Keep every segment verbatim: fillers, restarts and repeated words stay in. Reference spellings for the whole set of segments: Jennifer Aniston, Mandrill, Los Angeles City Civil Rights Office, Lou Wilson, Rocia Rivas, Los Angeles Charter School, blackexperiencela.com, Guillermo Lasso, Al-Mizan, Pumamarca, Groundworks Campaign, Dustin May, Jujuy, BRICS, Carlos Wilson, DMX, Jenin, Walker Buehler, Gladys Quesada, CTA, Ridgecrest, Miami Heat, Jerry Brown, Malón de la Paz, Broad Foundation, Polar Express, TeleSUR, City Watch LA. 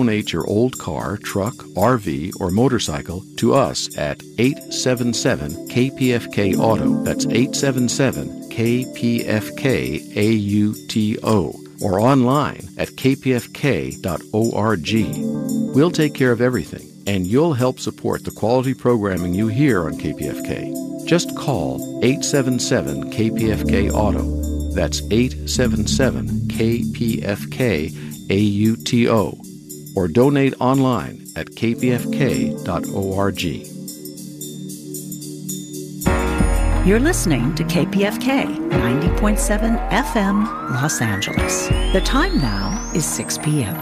donate your old car, truck, R V, or motorcycle to us at eight seven seven K P F K auto. That's eight seven seven K P F K auto. Or online at K P F K dot org. We'll take care of everything, and you'll help support the quality programming you hear on K P F K. Just call eight seven seven K P F K auto. That's eight seven seven K P F K auto. Or donate online at K P F K dot org. You're listening to K P F K ninety point seven F M, Los Angeles. The time now is six p.m.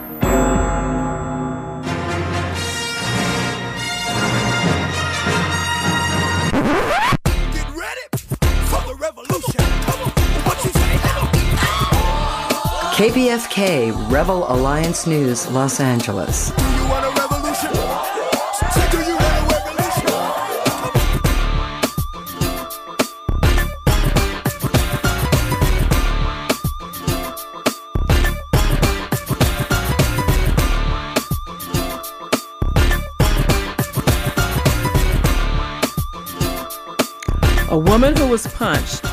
K P F K Rebel Alliance News, Los Angeles. Do you want a revolution? Do you want a revolution? A woman who was punched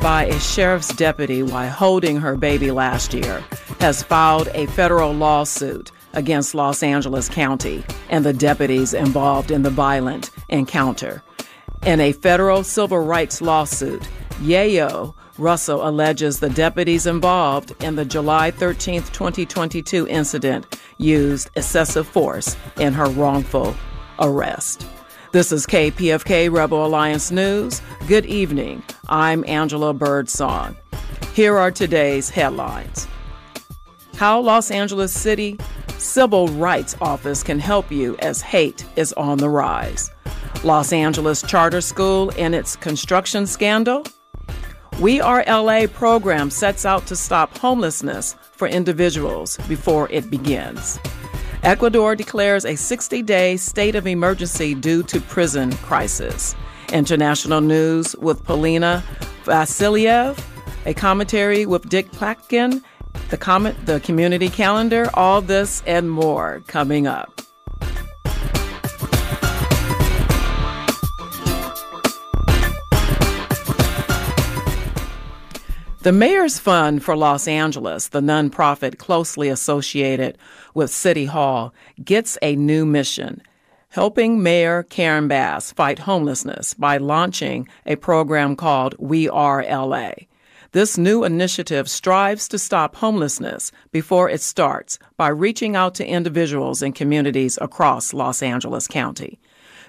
by a sheriff's deputy while holding her baby last year has filed a federal lawsuit against Los Angeles County and the deputies involved in the violent encounter. In a federal civil rights lawsuit, Yeayo Russell alleges the deputies involved in the July thirteenth, twenty twenty-two incident used excessive force in her wrongful arrest. This is K P F K Rebel Alliance News. Good evening. I'm Angela Birdsong. Here are today's headlines. How Los Angeles City Civil Rights Office can help you as hate is on the rise. Los Angeles Charter School and its construction scandal. We Are L A program sets out to stop homelessness for individuals before it begins. Ecuador declares a sixty-day state of emergency due to prison crisis. International news with Polina Vasiliev, a commentary with Dick Platkin, the comment, the community calendar, all this and more coming up. The Mayor's Fund for Los Angeles, the nonprofit closely associated with City Hall, gets a new mission, helping Mayor Karen Bass fight homelessness by launching a program called We Are L A. This new initiative strives to stop homelessness before it starts by reaching out to individuals and communities across Los Angeles County.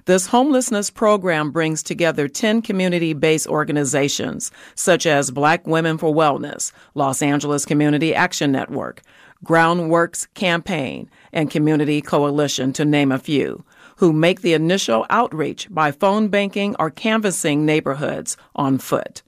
This homelessness program brings together ten community-based organizations, such as Black Women for Wellness, Los Angeles Community Action Network, Groundworks Campaign, and Community Coalition, to name a few, who make the initial outreach by phone banking or canvassing neighborhoods on foot.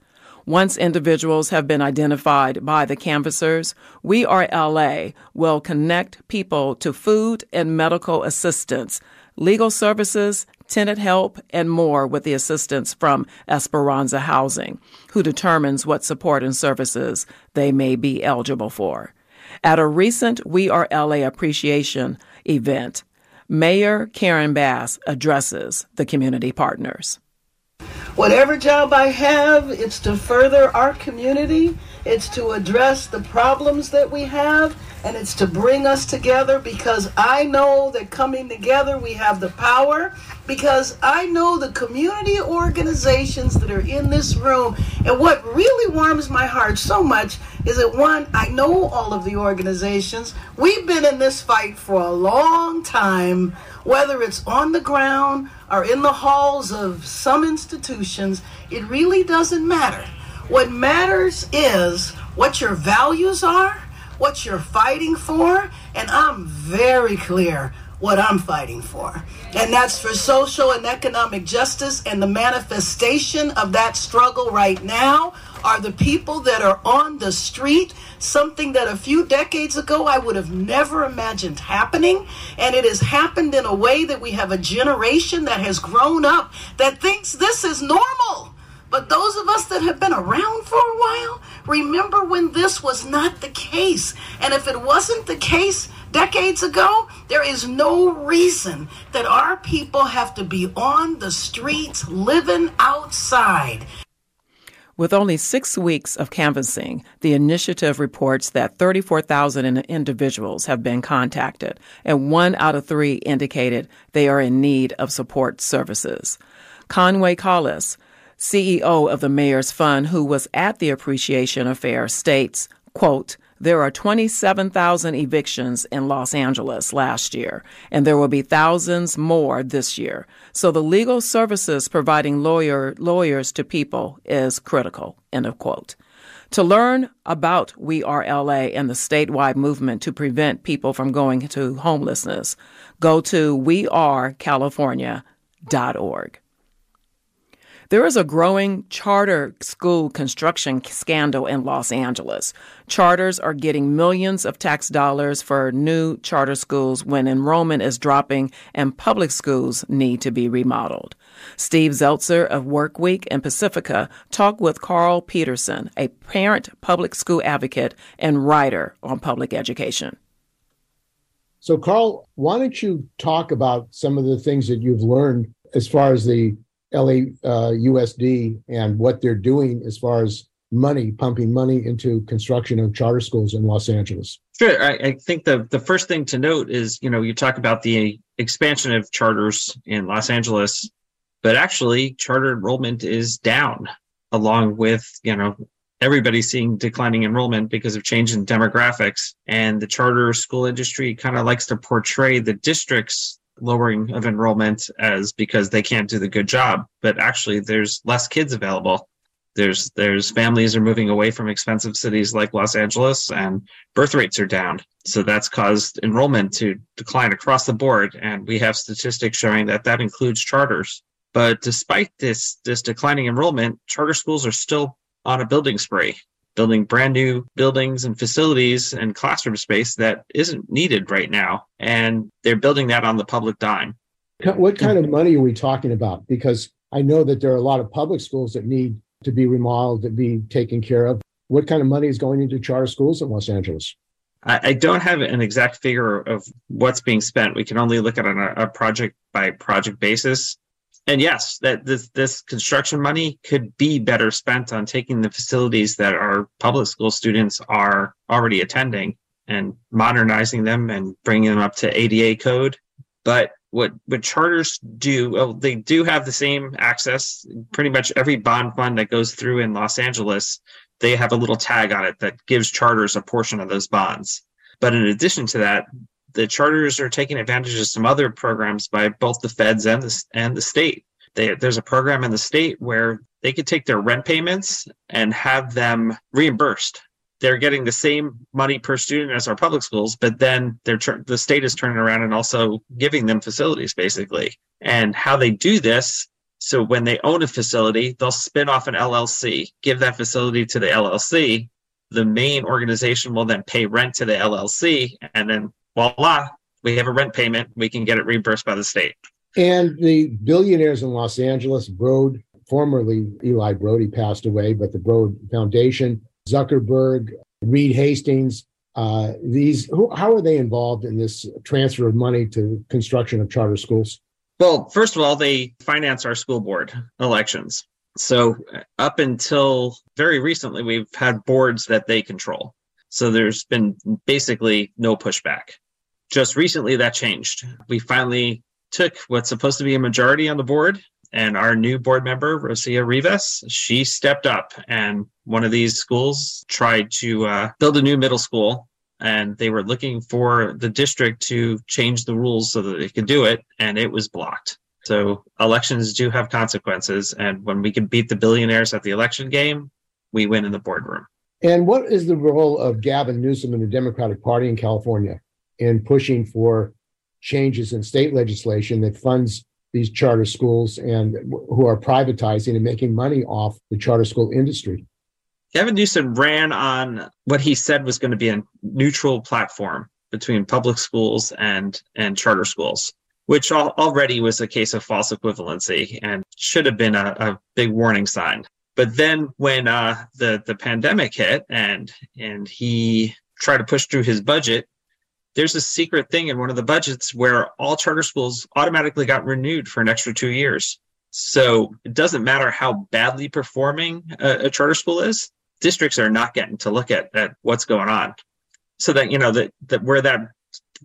Once individuals have been identified by the canvassers, We Are L A will connect people to food and medical assistance, legal services, tenant help, and more with the assistance from Esperanza Housing, who determines what support and services they may be eligible for. At a recent We Are L A appreciation event, Mayor Karen Bass addresses the community partners. Whatever job I have, it's to further our community, it's to address the problems that we have, and it's to bring us together, because I know that coming together we have the power, because I know the community organizations that are in this room. And what really warms my heart so much is that, one, I know all of the organizations. We've been in this fight for a long time, whether it's on the ground or in the halls of some institutions. It really doesn't matter. What matters is what your values are, what you're fighting for, and I'm very clear what I'm fighting for. And that's for social and economic justice, and the manifestation of that struggle right now are the people that are on the street, something that a few decades ago I would have never imagined happening. And it has happened in a way that we have a generation that has grown up that thinks this is normal. But those of us that have been around for a while Remember when this was not the case. And if it wasn't the case decades ago, there is no reason that our people have to be on the streets living outside. With only six weeks of canvassing, the initiative reports that thirty-four thousand individuals have been contacted, and one out of three indicated they are in need of support services. Conway Collis, C E O of the Mayor's Fund, who was at the Appreciation Affair, states, quote, "There are twenty-seven thousand evictions in Los Angeles last year, and there will be thousands more this year. So the legal services providing lawyer, lawyers to people is critical," end of quote. To learn about We Are L A and the statewide movement to prevent people from going into homelessness, go to we are california dot org. There is a growing charter school construction scandal in Los Angeles. Charters are getting millions of tax dollars for new charter schools when enrollment is dropping and public schools need to be remodeled. Steve Zeltzer of Workweek and Pacifica talked with Carl Peterson, a parent public school advocate and writer on public education. So, Carl, why don't you talk about some of the things that you've learned as far as the L A U S D and what they're doing as far as money, pumping money into construction of charter schools in Los Angeles? Sure. I, I think the, the first thing to note is, you know, you talk about the expansion of charters in Los Angeles, but actually charter enrollment is down along with, you know, everybody's seeing declining enrollment because of change in demographics. And the charter school industry kind of likes to portray the districts lowering of enrollment as because they can't do the good job, but actually there's less kids available. There's there's families are moving away from expensive cities like Los Angeles and birth rates are down. So that's caused enrollment to decline across the board. And we have statistics showing that that includes charters. But despite this, this declining enrollment, charter schools are still on a building spree, building brand new buildings and facilities and classroom space that isn't needed right now. And they're building that on the public dime. What kind of money are we talking about? Because I know that there are a lot of public schools that need to be remodeled, that be taken care of. What kind of money is going into charter schools in Los Angeles? I don't have an exact figure of what's being spent. We can only look at it on a project by project basis. And yes, that this, this construction money could be better spent on taking the facilities that our public school students are already attending and modernizing them and bringing them up to A D A code. But what, what charters do, well, they do have the same access. Pretty much every bond fund that goes through in Los Angeles, they have a little tag on it that gives charters a portion of those bonds. But in addition to that, the charters are taking advantage of some other programs by both the feds and the, and the state. They, there's a program in the state where they could take their rent payments and have them reimbursed. They're getting the same money per student as our public schools, but then they're, the state is turning around and also giving them facilities, basically. And how they do this, so when they own a facility, they'll spin off an L L C, give that facility to the L L C. The main organization will then pay rent to the L L C, and then voila, we have a rent payment. We can get it reimbursed by the state. And the billionaires in Los Angeles, Broad, formerly Eli Broad, he passed away, but the Broad Foundation, Zuckerberg, Reed Hastings, uh, these, who, how are they involved in this transfer of money to construction of charter schools? Well, first of all, they finance our school board elections. So up until very recently, we've had boards that they control. So there's been basically no pushback. Just recently, that changed. We finally took what's supposed to be a majority on the board, and our new board member, Rocia Rivas, she stepped up, and one of these schools tried to uh, build a new middle school, and they were looking for the district to change the rules so that they could do it, and it was blocked. So elections do have consequences, and when we can beat the billionaires at the election game, we win in the boardroom. And what is the role of Gavin Newsom and the Democratic Party in California in pushing for changes in state legislation that funds these charter schools and who are privatizing and making money off the charter school industry? Gavin Newsom ran on what he said was going to be a neutral platform between public schools and, and charter schools, which al- already was a case of false equivalency and should have been a, a big warning sign. But then when uh, the, the pandemic hit and and he tried to push through his budget, there's a secret thing in one of the budgets where all charter schools automatically got renewed for an extra two years. So it doesn't matter how badly performing a, a charter school is, districts are not getting to look at, at what's going on. So that, you know, that, that where that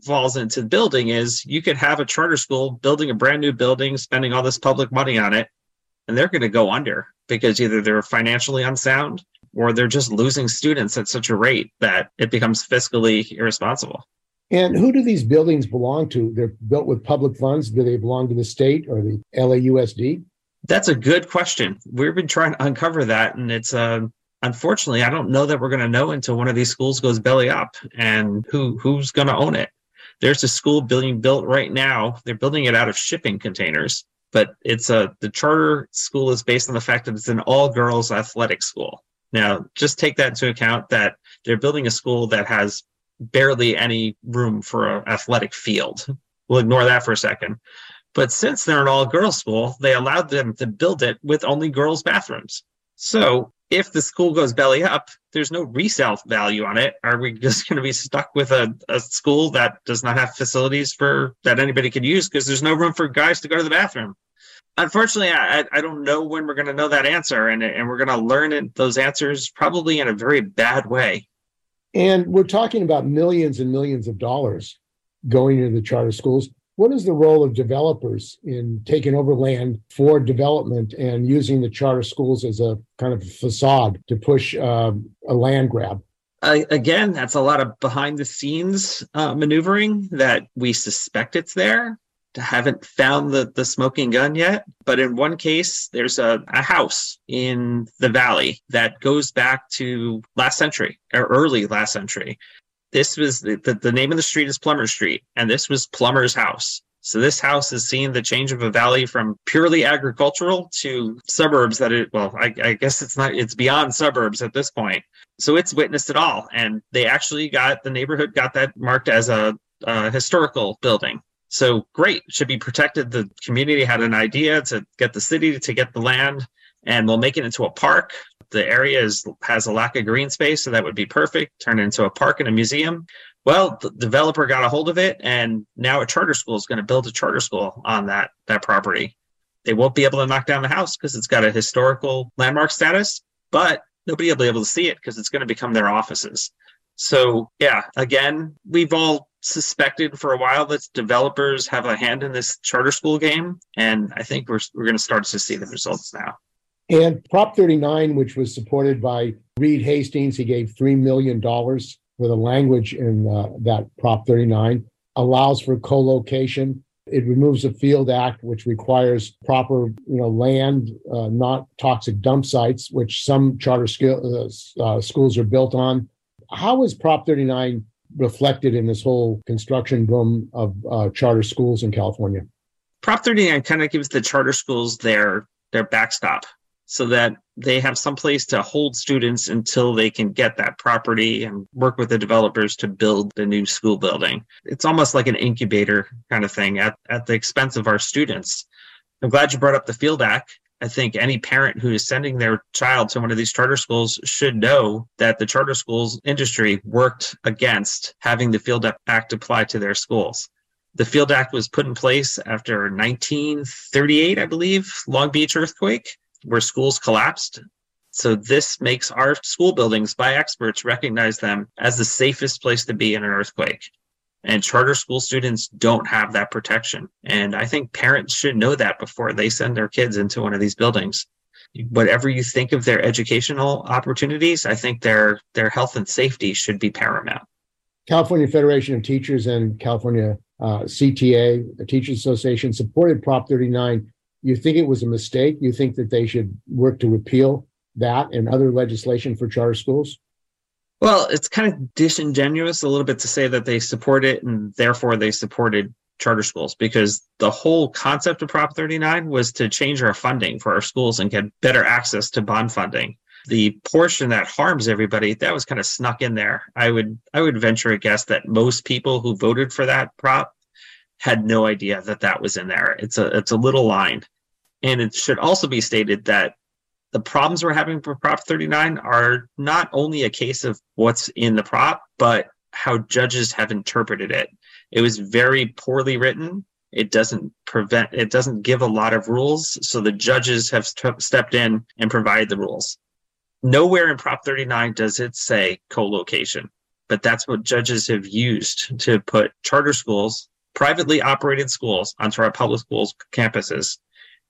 falls into building is you could have a charter school building a brand new building, spending all this public money on it, and they're going to go under because either they're financially unsound or they're just losing students at such a rate that it becomes fiscally irresponsible. And who do these buildings belong to? They're built with public funds. Do they belong to the state or the L A U S D? That's a good question. We've been trying to uncover that. And it's, uh, unfortunately, I don't know that we're going to know until one of these schools goes belly up and who who's going to own it. There's a school being built right now. They're building it out of shipping containers. But it's a the charter school is based on the fact that it's an all-girls athletic school. Now, just take that into account that they're building a school that has barely any room for an athletic field. We'll ignore that for a second. But since they're an all-girls school, they allowed them to build it with only girls' bathrooms. So if the school goes belly up, there's no resale value on it. Are we just going to be stuck with a, a school that does not have facilities for that anybody could use because there's no room for guys to go to the bathroom? Unfortunately, I, I don't know when we're going to know that answer, and, and we're going to learn it, those answers probably in a very bad way. And we're talking about millions and millions of dollars going into the charter schools. What is the role of developers in taking over land for development and using the charter schools as a kind of facade to push uh, a land grab? Uh, again, that's a lot of behind-the-scenes uh, maneuvering that we suspect it's there. Haven't found the, the smoking gun yet. But in one case, there's a, a house in the valley that goes back to last century or early last century. This was the, the, the name of the street is Plumber Street, and this was Plumber's House. So this house has seen the change of a valley from purely agricultural to suburbs that it, well, I, I guess it's not, it's beyond suburbs at this point. So it's witnessed it all. And they actually got, the neighborhood got that marked as a, a historical building. So great, should be protected. The community had an idea to get the city to get the land, and we'll make it into a park. The area is, has a lack of green space, so that would be perfect. Turn it into a park and a museum. Well, the developer got a hold of it, and now a charter school is going to build a charter school on that, that property. They won't be able to knock down the house because it's got a historical landmark status, but nobody will be able to see it because it's going to become their offices. So yeah, again, we've all suspected for a while that developers have a hand in this charter school game, and I think we're we're going to start to see the results now. And Prop thirty-nine, which was supported by Reed Hastings, he gave three million dollars for the language in uh, that Prop thirty-nine, allows for co-location. It removes the Field Act, which requires proper, you know, land, uh, not toxic dump sites, which some charter skill, uh, uh, schools are built on. How is Prop thirty-nine reflected in this whole construction boom of uh, charter schools in California? Prop thirty-nine kind of gives the charter schools their their backstop so that they have some place to hold students until they can get that property and work with the developers to build the new school building. It's almost like an incubator kind of thing at, at the expense of our students. I'm glad you brought up the Field Act. I think any parent who is sending their child to one of these charter schools should know that the charter schools industry worked against having the Field Act apply to their schools. The Field Act was put in place after nineteen thirty-eight, I believe, Long Beach earthquake, where schools collapsed. So this makes our school buildings, by experts, recognize them as the safest place to be in an earthquake. And charter school students don't have that protection. And I think parents should know that before they send their kids into one of these buildings. Whatever you think of their educational opportunities, I think their, their health and safety should be paramount. California Federation of Teachers and California uh, C T A, the Teachers Association, supported Prop thirty-nine. You think it was a mistake? You think that they should work to repeal that and other legislation for charter schools? Well, it's kind of disingenuous a little bit to say that they support it and therefore they supported charter schools, because the whole concept of Prop thirty-nine was to change our funding for our schools and get better access to bond funding. The portion that harms everybody, that was kind of snuck in there. I would I would venture a guess that most people who voted for that prop had no idea that that was in there. It's a it's a little line. And it should also be stated that The problems we're having for Prop thirty-nine are not only a case of what's in the prop, but how judges have interpreted it. It was very poorly written. It doesn't prevent, it doesn't give a lot of rules. So the judges have st- stepped in and provided the rules. Nowhere in Prop thirty-nine does it say co-location, but that's what judges have used to put charter schools, privately operated schools, onto our public schools campuses.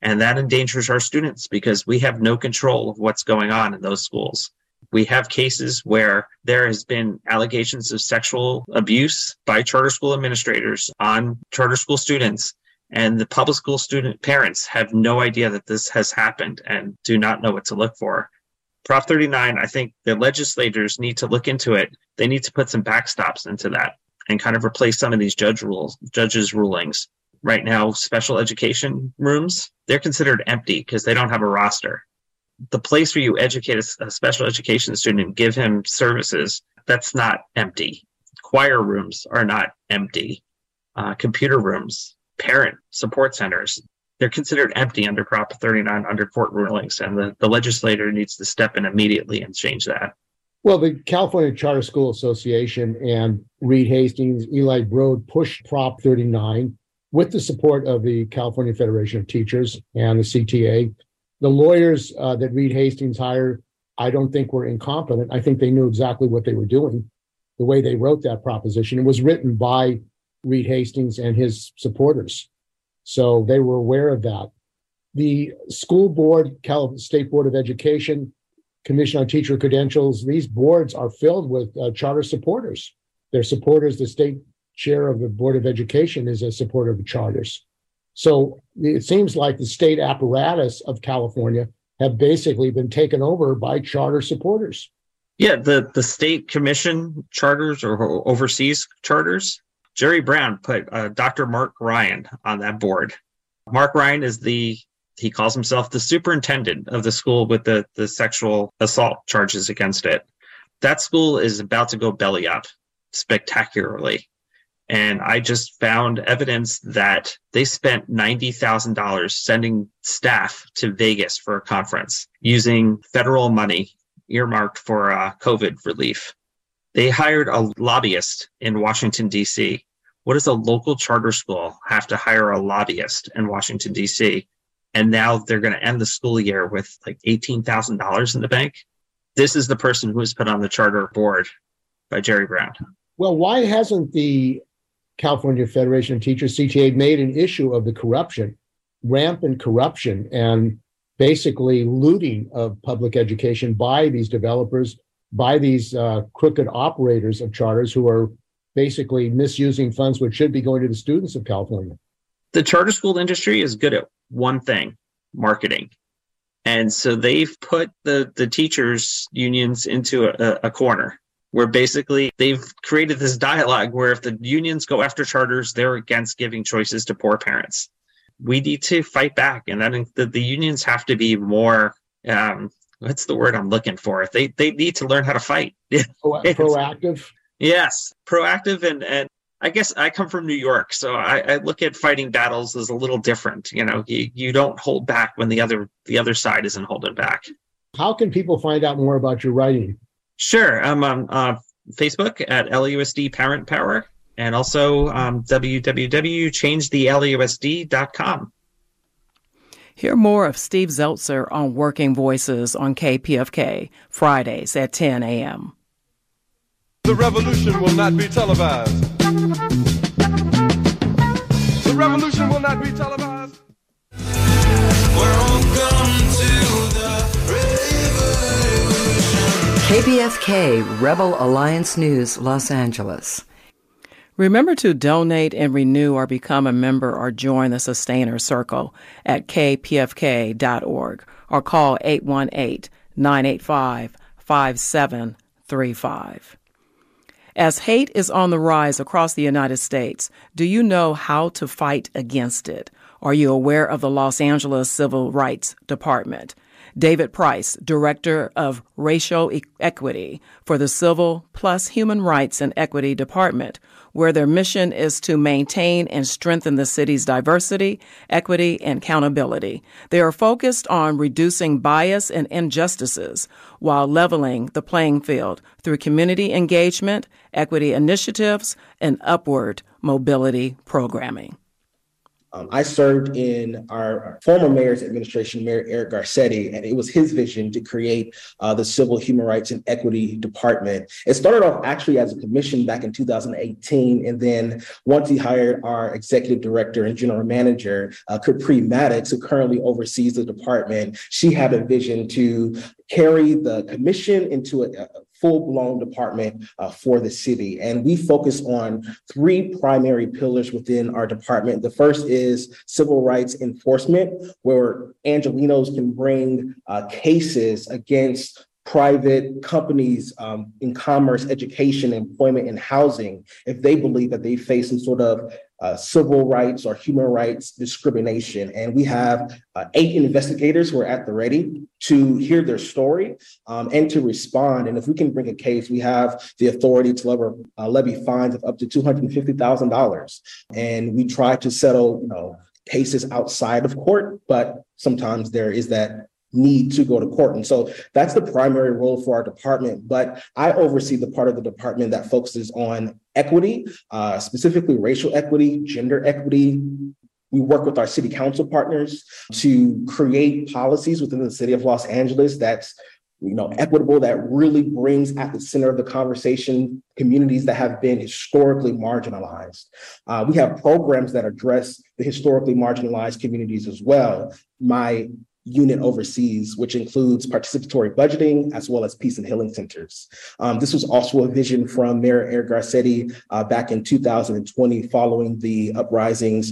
And that endangers our students because we have no control of what's going on in those schools. We have cases where there has been allegations of sexual abuse by charter school administrators on charter school students, and the public school student parents have no idea that this has happened and do not know what to look for. Prop thirty-nine, I think the legislators need to look into it. They need to put some backstops into that and kind of replace some of these judge rules, judges' rulings. Right now, special education rooms, they're considered empty because they don't have a roster. The place where you educate a special education student and give him services, that's not empty. Choir rooms are not empty. Uh, computer rooms, parent support centers, they're considered empty under Prop thirty-nine, under court rulings, and the, the legislator needs to step in immediately and change that. Well, the California Charter School Association and Reed Hastings, Eli Broad pushed Prop thirty-nine with the support of the California Federation of Teachers and the C T A. The lawyers uh, that Reed Hastings hired, I don't think were incompetent. I think they knew exactly what they were doing, the way they wrote that proposition. It was written by Reed Hastings and his supporters. So they were aware of that. The school board, Cal- State Board of Education, Commission on Teacher Credentials, these boards are filled with uh, charter supporters. They're supporters. The state chair of the Board of Education is a supporter of the charters. So it seems like the state apparatus of California have basically been taken over by charter supporters. Yeah, the, the state commission charters or overseas charters. Jerry Brown put uh, Doctor Mark Ryan on that board. Mark Ryan is the, he calls himself the superintendent of the school with the, the sexual assault charges against it. That school is about to go belly up spectacularly. And I just found evidence that they spent ninety thousand dollars sending staff to Vegas for a conference using federal money earmarked for uh, COVID relief. They hired a lobbyist in Washington, D C. What does a local charter school have to hire a lobbyist in Washington, D C? And now they're going to end the school year with like eighteen thousand dollars in the bank. This is the person who was put on the charter board by Jerry Brown. Well, why hasn't the California Federation of Teachers, C T A, made an issue of the corruption, rampant corruption, and basically looting of public education by these developers, by these uh, crooked operators of charters who are basically misusing funds which should be going to the students of California? The charter school industry is good at one thing, marketing. And so they've put the, the teachers' unions into a, a corner, where basically they've created this dialogue where if the unions go after charters, they're against giving choices to poor parents. We need to fight back, and that the, the unions have to be more, um, what's the word I'm looking for? They they need to learn how to fight. Pro- proactive? Yes, proactive. And, and I guess I come from New York, so I, I look at fighting battles as a little different. You know, you, you don't hold back when the other the other side isn't holding back. How can people find out more about your writing? Sure. I'm on uh, Facebook at L A U S D Parent Power, and also um, w w w dot change the L A U S D dot com. Hear more of Steve Zeltzer on Working Voices on K P F K, Fridays at ten a.m. The revolution will not be televised. The revolution will not be televised. Welcome to the revolution. K P F K, Rebel Alliance News, Los Angeles. Remember to donate and renew or become a member or join the Sustainer Circle at k p f k dot org or call eight one eight, nine eight five, five seven three five. As hate is on the rise across the United States, do you know how to fight against it? Are you aware of the Los Angeles Civil Rights Department? David Price, Director of Racial Equity for the Civil Plus Human Rights and Equity Department, where their mission is to maintain and strengthen the city's diversity, equity, and accountability. They are focused on reducing bias and injustices while leveling the playing field through community engagement, equity initiatives, and upward mobility programming. Um, I served in our former mayor's administration, Mayor Eric Garcetti, and it was his vision to create uh, the Civil, Human Rights, and Equity Department. It started off actually as a commission back in two thousand eighteen, and then once he hired our executive director and general manager, uh, Capri Maddox, who currently oversees the department, she had a vision to carry the commission into a, a full-blown department uh, for the city. And we focus on three primary pillars within our department. The first is civil rights enforcement, where Angelenos can bring uh, cases against private companies um, in commerce, education, employment, and housing if they believe that they face some sort of Uh, civil rights or human rights discrimination. And we have uh, eight investigators who are at the ready to hear their story um, and to respond. And if we can bring a case, we have the authority to levy, uh, levy fines of up to two hundred fifty thousand dollars. And we try to settle, you know, cases outside of court, but sometimes there is that need to go to court. And so that's the primary role for our department. But I oversee the part of the department that focuses on equity, uh, specifically racial equity, gender equity. We work with our city council partners to create policies within the city of Los Angeles that's, you know, equitable, that really brings at the center of the conversation communities that have been historically marginalized. Uh, we have programs that address the historically marginalized communities as well. My unit overseas, which includes participatory budgeting, as well as peace and healing centers. Um, this was also a vision from Mayor Eric Garcetti uh, back in two thousand twenty, following the uprisings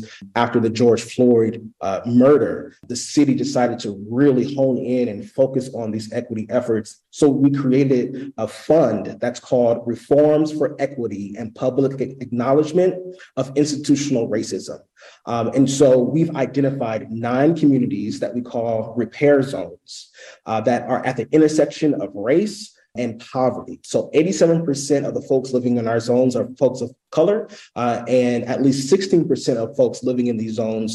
after the George Floyd uh, murder. The city decided to really hone in and focus on these equity efforts. So we created a fund that's called Reforms for Equity and Public Acknowledgement of Institutional Racism. Um, and so we've identified nine communities that we call repair zones uh, that are at the intersection of race and poverty. So eighty-seven percent of the folks living in our zones are folks of color, uh, and at least sixteen percent of folks living in these zones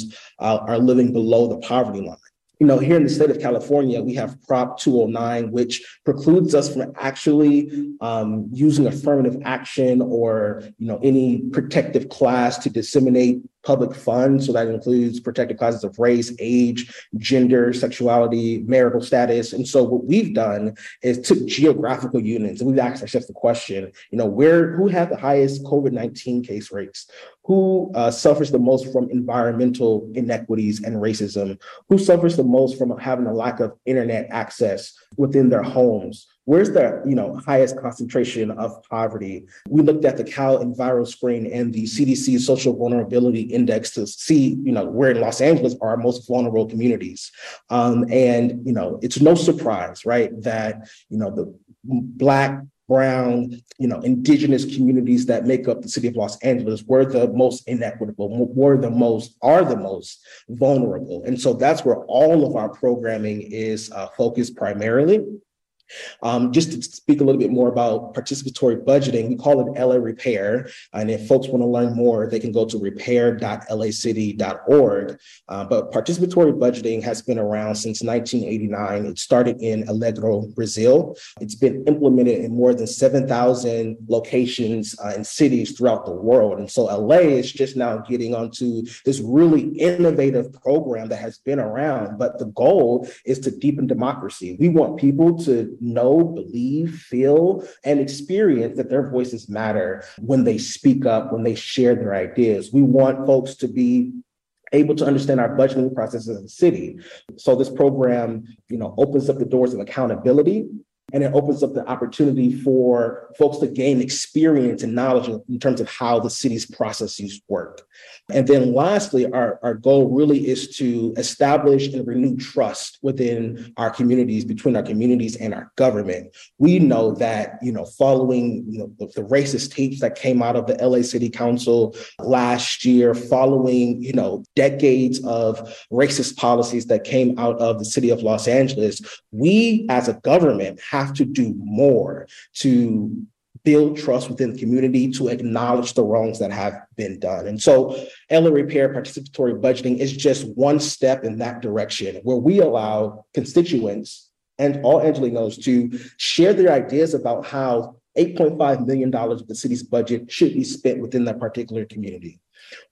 uh, are living below the poverty line. You know, here in the state of California, we have Prop two oh nine, which precludes us from actually um, using affirmative action or, you know, any protective class to disseminate public funds. So that includes protected classes of race, age, gender, sexuality, marital status. And so what we've done is took geographical units, and we've asked ourselves the question, you know, where, who had the highest COVID nineteen case rates? Who uh, suffers the most from environmental inequities and racism? Who suffers the most from having a lack of internet access within their homes? Where's the, you know, highest concentration of poverty? We looked at the Cal Enviro Screen and the C D C Social Vulnerability Index to see, you know, where in Los Angeles are our most vulnerable communities. Um, and, you know, it's no surprise, right, that, you know, the Black, Brown, you know, indigenous communities that make up the city of Los Angeles were the most inequitable, were the most, are the most vulnerable. And so that's where all of our programming is uh, focused primarily. Um, just to speak a little bit more about participatory budgeting, we call it L A Repair. And if folks want to learn more, they can go to repair dot l a city dot org. Uh, but participatory budgeting has been around since nineteen eighty-nine. It started in Allegro, Brazil. It's been implemented in more than seven thousand locations uh, and cities throughout the world. And so L A is just now getting onto this really innovative program that has been around. But the goal is to deepen democracy. We want people to know, believe, feel, and experience that their voices matter when they speak up, when they share their ideas. We want folks to be able to understand our budgeting processes in the city. So this program, you know, opens up the doors of accountability and it opens up the opportunity for folks to gain experience and knowledge in terms of how the city's processes work. And then lastly, our, our goal really is to establish and renew trust within our communities, between our communities and our government. We know that, you know, following you know, the, the racist tapes that came out of the L A City Council last year, following, you know, decades of racist policies that came out of the city of Los Angeles, we as a government have to do more to build trust within the community, to acknowledge the wrongs that have been done. And so L A Repair participatory budgeting is just one step in that direction, where we allow constituents and all Angelinos to share their ideas about how eight point five million dollars of the city's budget should be spent within that particular community.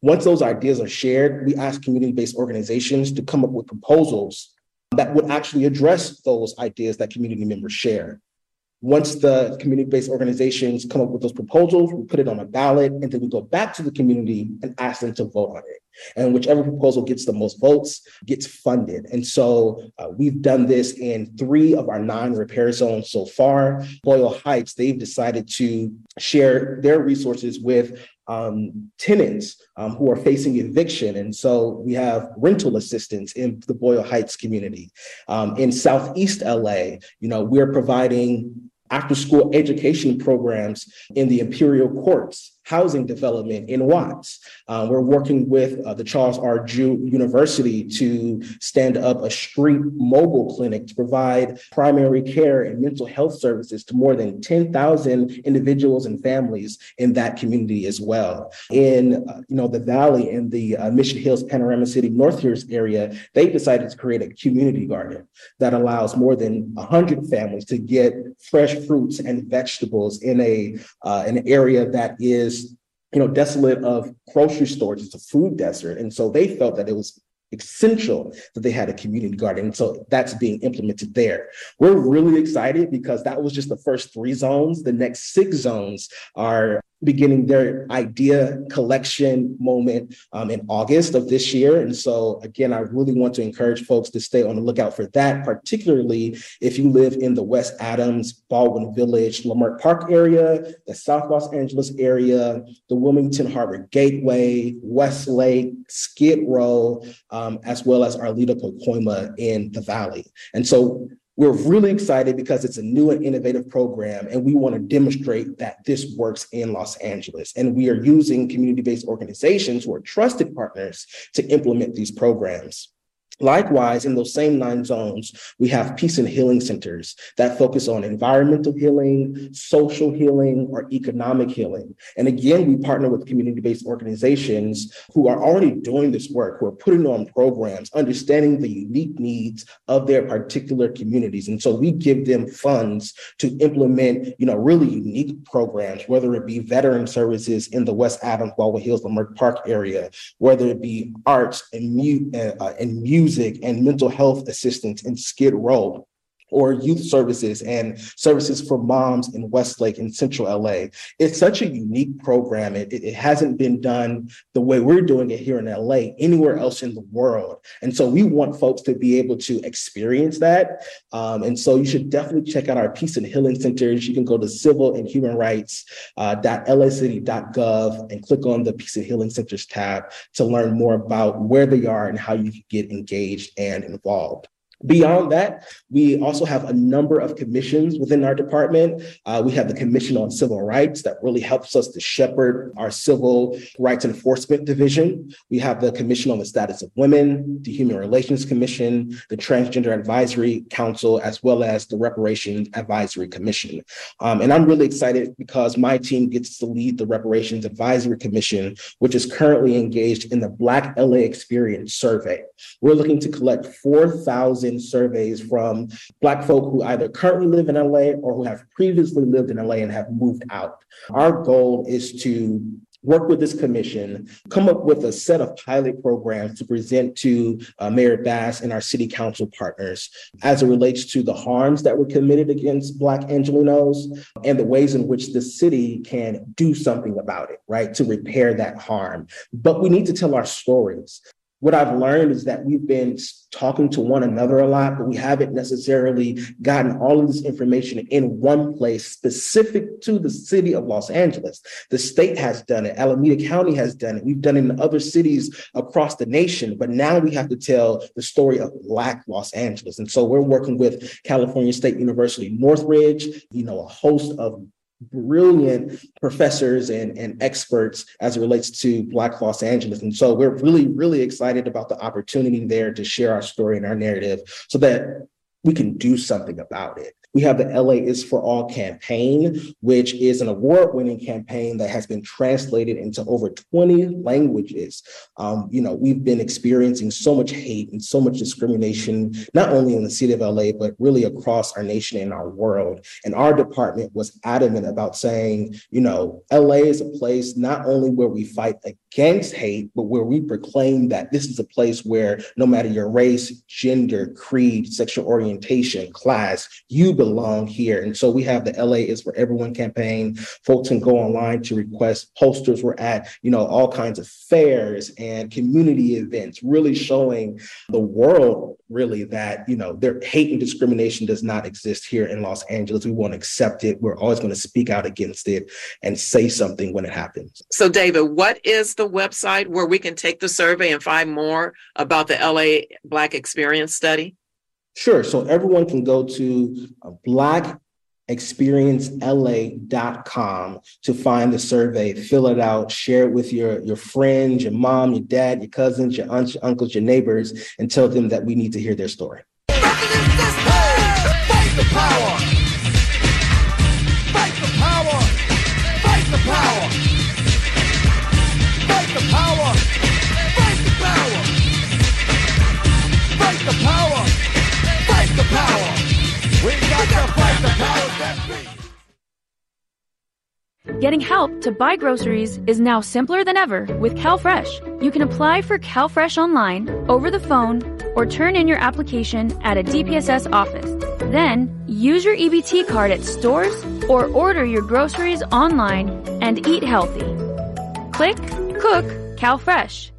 Once those ideas are shared, we ask community-based organizations to come up with proposals that would actually address those ideas that community members share. Once the community-based organizations come up with those proposals, we put it on a ballot, and then we go back to the community and ask them to vote on it. And whichever proposal gets the most votes gets funded. And so uh, we've done this in three of our nine repair zones so far. Boyle Heights, they've decided to share their resources with Um, tenants um, who are facing eviction. And so we have rental assistance in the Boyle Heights community. Um, in Southeast L A, you know, we're providing after-school education programs in the Imperial Courts, housing development in Watts. Uh, we're working with uh, the Charles R. Drew University to stand up a street mobile clinic to provide primary care and mental health services to more than ten thousand individuals and families in that community as well. In uh, you know the Valley, in the uh, Mission Hills, Panorama City, North Hills area, they decided to create a community garden that allows more than one hundred families to get fresh fruits and vegetables in a uh, an area that is you know, desolate of grocery stores. It's a food desert. And so they felt that it was essential that they had a community garden. And so that's being implemented there. We're really excited because that was just the first three zones. The next six zones are beginning their idea collection moment um, in August of this year. And so again, I really want to encourage folks to stay on the lookout for that, particularly if you live in the West Adams, Baldwin Village, Leimert Park area, the South Los Angeles area, the Wilmington Harbor Gateway, Westlake, Skid Row, um, as well as Arleta Coquima in the Valley. And so we're really excited because it's a new and innovative program, and we want to demonstrate that this works in Los Angeles. And we are using community-based organizations who are trusted partners to implement these programs. Likewise, in those same nine zones, we have peace and healing centers that focus on environmental healing, social healing, or economic healing. And again, we partner with community-based organizations who are already doing this work, who are putting on programs, understanding the unique needs of their particular communities. And so we give them funds to implement, you know, really unique programs, whether it be veteran services in the West Adams, Baldwin Hills, Leimert Park area, whether it be arts and mu- uh, and music, music and mental health assistance in Skid Row, or youth services and services for moms in Westlake and Central L A. It's such a unique program. It, it hasn't been done the way we're doing it here in L A anywhere else in the world. And so we want folks to be able to experience that. Um, and so you should definitely check out our Peace and Healing Centers. You can go to civil and human rights uh, .lacity dot gov and click on the Peace and Healing Centers tab to learn more about where they are and how you can get engaged and involved. Beyond that, we also have a number of commissions within our department. Uh, we have the Commission on Civil Rights that really helps us to shepherd our Civil Rights Enforcement Division. We have the Commission on the Status of Women, the Human Relations Commission, the Transgender Advisory Council, as well as the Reparations Advisory Commission. Um, and I'm really excited because my team gets to lead the Reparations Advisory Commission, which is currently engaged in the Black L A Experience Survey. We're looking to collect four thousand surveys from Black folk who either currently live in L A or who have previously lived in L A and have moved out. Our goal is to work with this commission, come up with a set of pilot programs to present to uh, Mayor Bass and our city council partners as it relates to the harms that were committed against Black Angelinos and the ways in which the city can do something about it, right, to repair that harm. But we need to tell our stories. what I've learned is that we've been talking to one another a lot, but we haven't necessarily gotten all of this information in one place specific to the city of Los Angeles. The state has done it. Alameda County has done it. We've done it in other cities across the nation, but now we have to tell the story of Black Los Angeles. And so we're working with California State University, Northridge, you know, a host of brilliant professors and, and experts as it relates to Black Los Angeles. And so we're really, really excited about the opportunity there to share our story and our narrative so that we can do something about it. We have the L A is for All campaign, which is an award-winning campaign that has been translated into over twenty languages. Um, you know, we've been experiencing so much hate and so much discrimination, not only in the city of L A, but really across our nation and our world. And our department was adamant about saying, you know, L A is a place not only where we fight against hate, but where we proclaim that this is a place where no matter your race, gender, creed, sexual orientation, class, you belong here. And so we have the L A is for Everyone campaign. Folks can go online to request posters. We're at, you know, all kinds of fairs and community events, really showing the world really that, you know, their hate and discrimination does not exist here in Los Angeles. We won't accept it. We're always going to speak out against it and say something when it happens. So David, what is the website where we can take the survey and find more about the L A Black Experience Study? Sure. So everyone can go to black experience L A dot com to find the survey, fill it out, share it with your, your friends, your mom, your dad, your cousins, your aunts, your uncles, your neighbors, and tell them that we need to hear their story. Fight the power. Fight the power. Fight the power. Fight the power. Fight the power. Fight the power. Fight the power. We got to fight the power that be. Getting help to buy groceries is now simpler than ever with CalFresh. You can apply for CalFresh online, over the phone, or turn in your application at a D P S S office. Then, use your E B T card at stores or order your groceries online and eat healthy. Click, cook, CalFresh.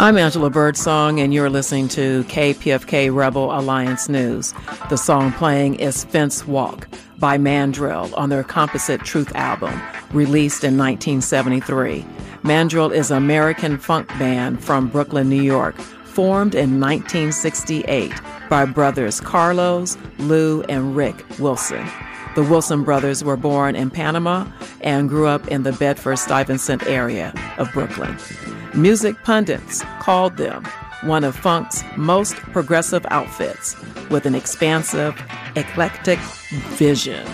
I'm Angela Birdsong, and you're listening to K P F K Rebel Alliance News. The song playing is Fence Walk by Mandrill on their Composite Truth album, released in nineteen seventy-three. Mandrill is an American funk band from Brooklyn, New York, formed in nineteen sixty-eight by brothers Carlos, Lou, and Rick Wilson. The Wilson brothers were born in Panama and grew up in the Bedford-Stuyvesant area of Brooklyn. Music pundits called them one of funk's most progressive outfits, with an expansive, eclectic vision.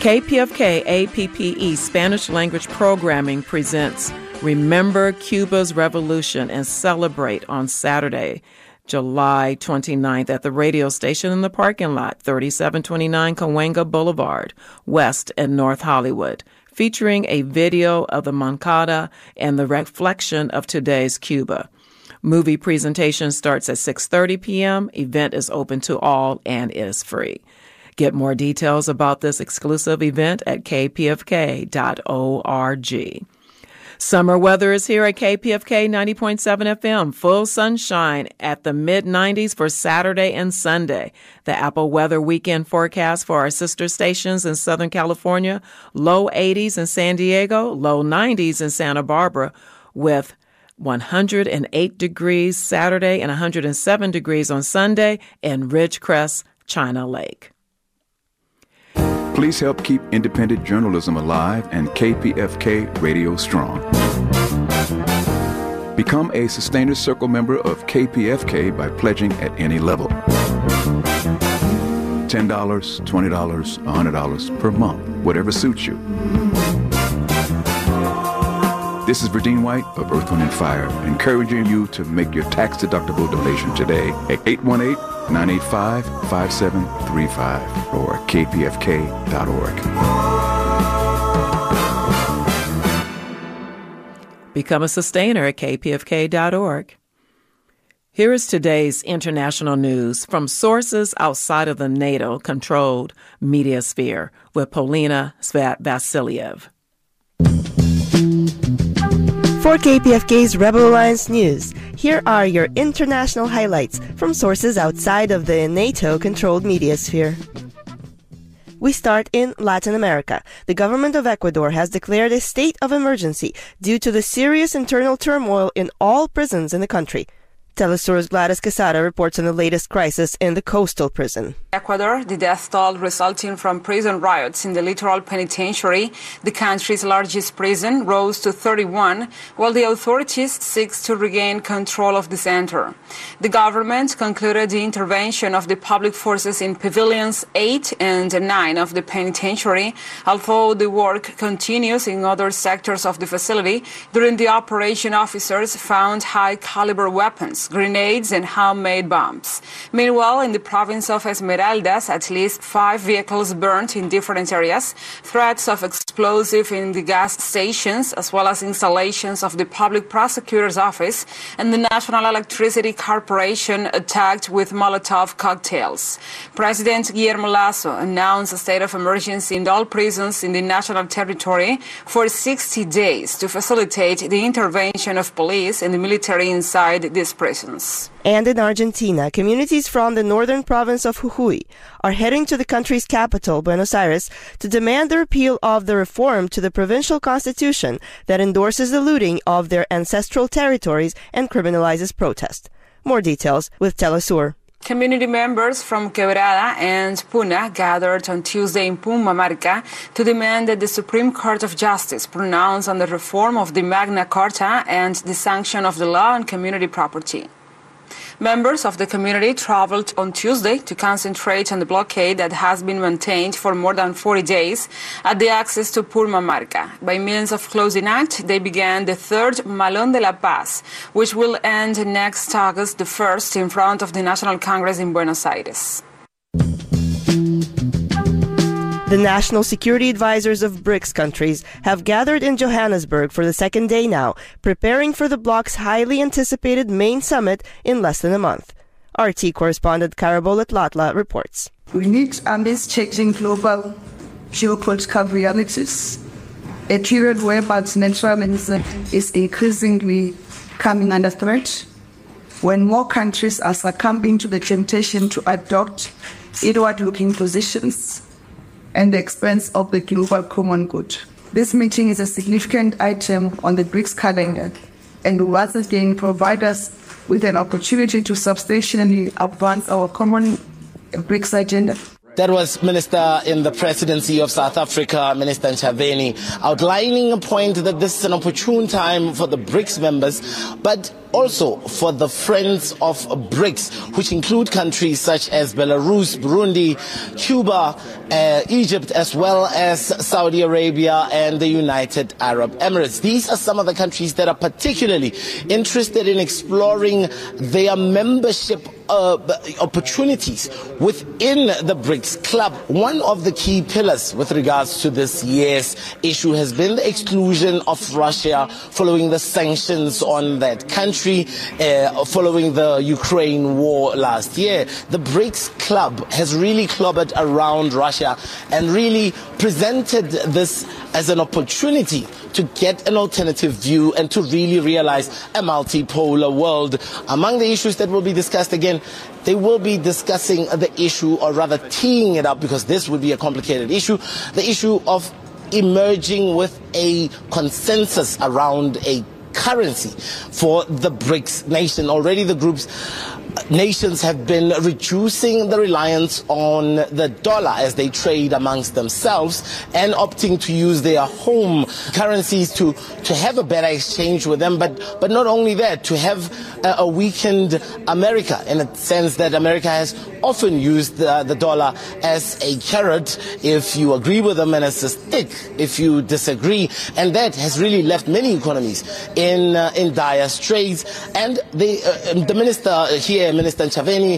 K P F K A P P E Spanish-language programming presents Remember Cuba's Revolution and Celebrate on Saturday, July twenty-ninth at the radio station in the parking lot, thirty-seven twenty-nine Cahuenga Boulevard, West in North Hollywood, featuring a video of the Moncada and the reflection of today's Cuba. Movie presentation starts at six thirty p.m. Event is open to all and is free. Get more details about this exclusive event at k p f k dot org. Summer weather is here at K P F K ninety point seven F M. Full sunshine at the mid nineties for Saturday and Sunday. The Apple Weather Weekend forecast for our sister stations in Southern California, low eighties in San Diego, low nineties in Santa Barbara, with one hundred eight degrees Saturday and one hundred seven degrees on Sunday in Ridgecrest, China Lake. Please help keep independent journalism alive and K P F K Radio strong. Become a Sustainers Circle member of K P F K by pledging at any level. ten dollars, twenty dollars, one hundred dollars per month, whatever suits you. This is Verdine White of Earth, Wind and Fire, encouraging you to make your tax-deductible donation today at eight one eight, nine eight five, five seven three five or k p f k dot org. Become a sustainer at k p f k dot org. Here is today's international news from sources outside of the NATO-controlled media sphere with Polina Vasiliev. For K P F K's Rebel Alliance News, here are your international highlights from sources outside of the NATO-controlled media sphere. We start in Latin America. The government of Ecuador has declared a state of emergency due to the serious internal turmoil in all prisons in the country. Telesur's Gladys Quesada reports on the latest crisis in the coastal prison. Ecuador, the death toll resulting from prison riots in the littoral penitentiary, the country's largest prison, rose to thirty-one, while the authorities seek to regain control of the center. The government concluded the intervention of the public forces in pavilions eight and nine of the penitentiary, although the work continues in other sectors of the facility. During the operation, officers found high-caliber weapons, grenades and homemade bombs. Meanwhile, in the province of Esmeraldas, at least five vehicles burnt in different areas. Threats of explosive in the gas stations, as well as installations of the public prosecutor's office and the National Electricity Corporation, attacked with Molotov cocktails. President Guillermo Lasso announced a state of emergency in all prisons in the national territory for sixty days to facilitate the intervention of police and the military inside these prisons. And in Argentina, communities from the northern province of Jujuy are heading to the country's capital, Buenos Aires, to demand the repeal of the reform to the provincial constitution that endorses the looting of their ancestral territories and criminalizes protest. More details with Telesur. Community members from Quebrada and Puna gathered on Tuesday in Pumamarca to demand that the Supreme Court of Justice pronounce on the reform of the Magna Carta and the sanction of the law on community property. Members of the community traveled on Tuesday to concentrate on the blockade that has been maintained for more than forty days at the access to Pumamarca. By means of closing act, they began the third Malón de la Paz, which will end next August the first in front of the National Congress in Buenos Aires. The national security advisors of BRICS countries have gathered in Johannesburg for the second day now, preparing for the bloc's highly anticipated main summit in less than a month. R T correspondent Karabolet Latla reports. We need amidst changing global geopolitical realities, a period where multilateralism is increasingly coming under threat, when more countries are succumbing to the temptation to adopt inward-looking positions and the expense of the global common good. This meeting is a significant item on the BRICS calendar and will once again provide us with an opportunity to substantially advance our common BRICS agenda. That was Minister in the Presidency of South Africa, Minister Ntshavheni, outlining a point that this is an opportune time for the BRICS members, but also for the friends of BRICS, which include countries such as Belarus, Burundi, Cuba, uh, Egypt, as well as Saudi Arabia and the United Arab Emirates. These are some of the countries that are particularly interested in exploring their membership Uh, opportunities within the BRICS Club. One of the key pillars with regards to this year's issue has been the exclusion of Russia following the sanctions on that country uh, following the Ukraine war last year. The BRICS Club has really clobbered around Russia and really presented this as an opportunity to get an alternative view and to really realize a multipolar world. Among the issues that will be discussed again, they will be discussing the issue, or rather teeing it up, because this would be a complicated issue, the issue of emerging with a consensus around a currency for the BRICS nation. Already the group's nations have been reducing the reliance on the dollar as they trade amongst themselves and opting to use their home currencies to, to have a better exchange with them. But, but not only that, to have a, a weakened America, in a sense that America has often used the, the dollar as a carrot if you agree with them and as a stick if you disagree. And that has really left many economies in, uh, in dire straits. And they, uh, the minister here, Minister Ntshavheni,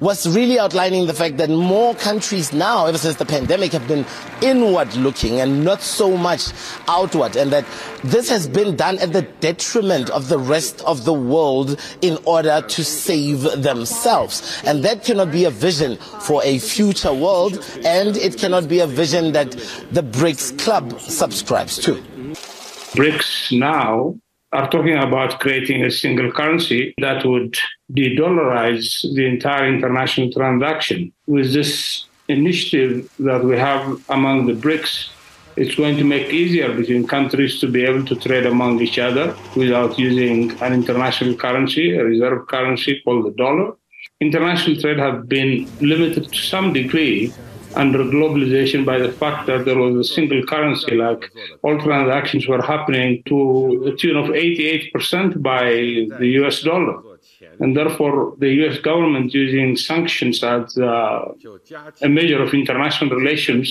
was really outlining the fact that more countries now, ever since the pandemic, have been inward looking and not so much outward, and that this has been done at the detriment of the rest of the world in order to save themselves. And that cannot be a vision for a future world, and it cannot be a vision that the BRICS Club subscribes to. BRICS now are talking about creating a single currency that would de-dollarize the entire international transaction. With this initiative that we have among the BRICS, it's going to make it easier between countries to be able to trade among each other without using an international currency, a reserve currency called the dollar. International trade has been limited to some degree under globalization by the fact that there was a single currency, like all transactions were happening to the tune of eighty-eight percent by the U S dollar. And therefore, the U S government, using sanctions as uh, a measure of international relations,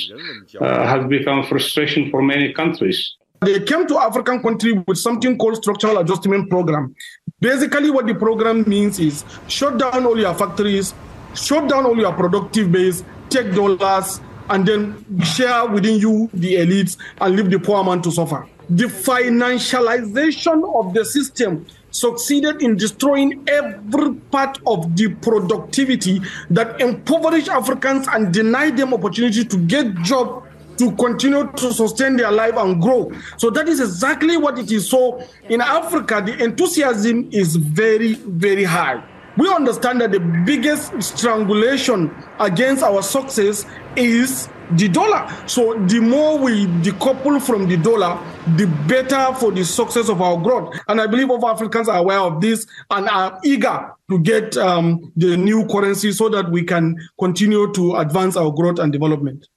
uh, has become a frustration for many countries. They came to African country with something called Structural Adjustment Program. Basically, what the program means is shut down all your factories, shut down all your productive base, take dollars, and then share within you the elites and leave the poor man to suffer. The financialization of the system succeeded in destroying every part of the productivity that impoverished Africans and denied them opportunity to get jobs, to continue to sustain their life and grow. So that is exactly what it is. So in Africa, the enthusiasm is very, very high. We understand that the biggest strangulation against our success is the dollar. So the more we decouple from the dollar, the better for the success of our growth. And I believe all Africans are aware of this and are eager to get um, the new currency so that we can continue to advance our growth and development.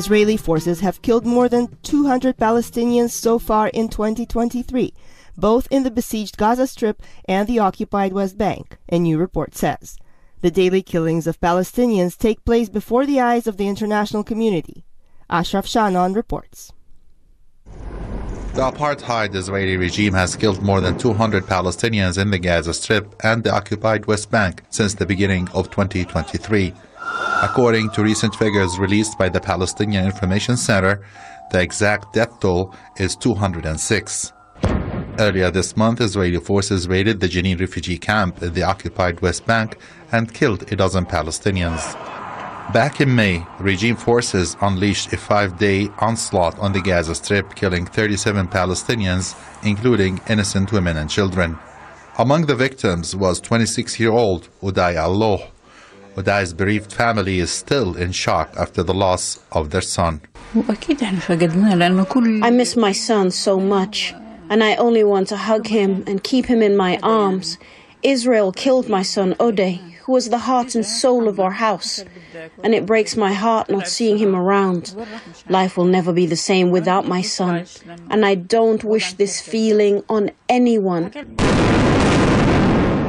Israeli forces have killed more than two hundred Palestinians so far in twenty twenty-three. Both in the besieged Gaza Strip and the occupied West Bank, a new report says. The daily killings of Palestinians take place before the eyes of the international community. Ashraf Shannon reports. The apartheid Israeli regime has killed more than two hundred Palestinians in the Gaza Strip and the occupied West Bank since the beginning of twenty twenty-three. According to recent figures released by the Palestinian Information Center, the exact death toll is two hundred six. Earlier this month, Israeli forces raided the Jenin refugee camp in the occupied West Bank and killed a dozen Palestinians. Back in May, regime forces unleashed a five-day onslaught on the Gaza Strip, killing thirty-seven Palestinians, including innocent women and children. Among the victims was twenty-six-year-old Uday Alloh. Uday's bereaved family is still in shock after the loss of their son. I miss my son so much. And I only want to hug him and keep him in my arms. Israel killed my son Odeh, who was the heart and soul of our house, and it breaks my heart not seeing him around. Life will never be the same without my son, and I don't wish this feeling on anyone.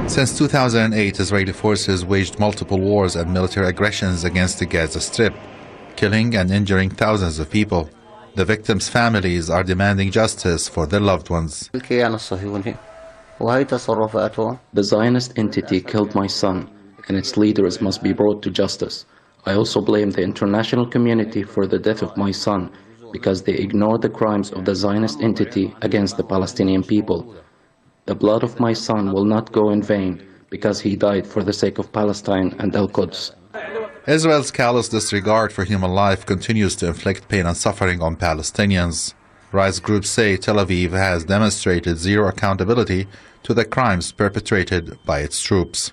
Since two thousand eight, Israeli forces waged multiple wars and military aggressions against the Gaza Strip, killing and injuring thousands of people. The victims' families are demanding justice for their loved ones. The Zionist entity killed my son, and its leaders must be brought to justice. I also blame the international community for the death of my son, because they ignored the crimes of the Zionist entity against the Palestinian people. The blood of my son will not go in vain, because he died for the sake of Palestine and Al-Quds. Israel's callous disregard for human life continues to inflict pain and suffering on Palestinians. Rights groups say Tel Aviv has demonstrated zero accountability to the crimes perpetrated by its troops.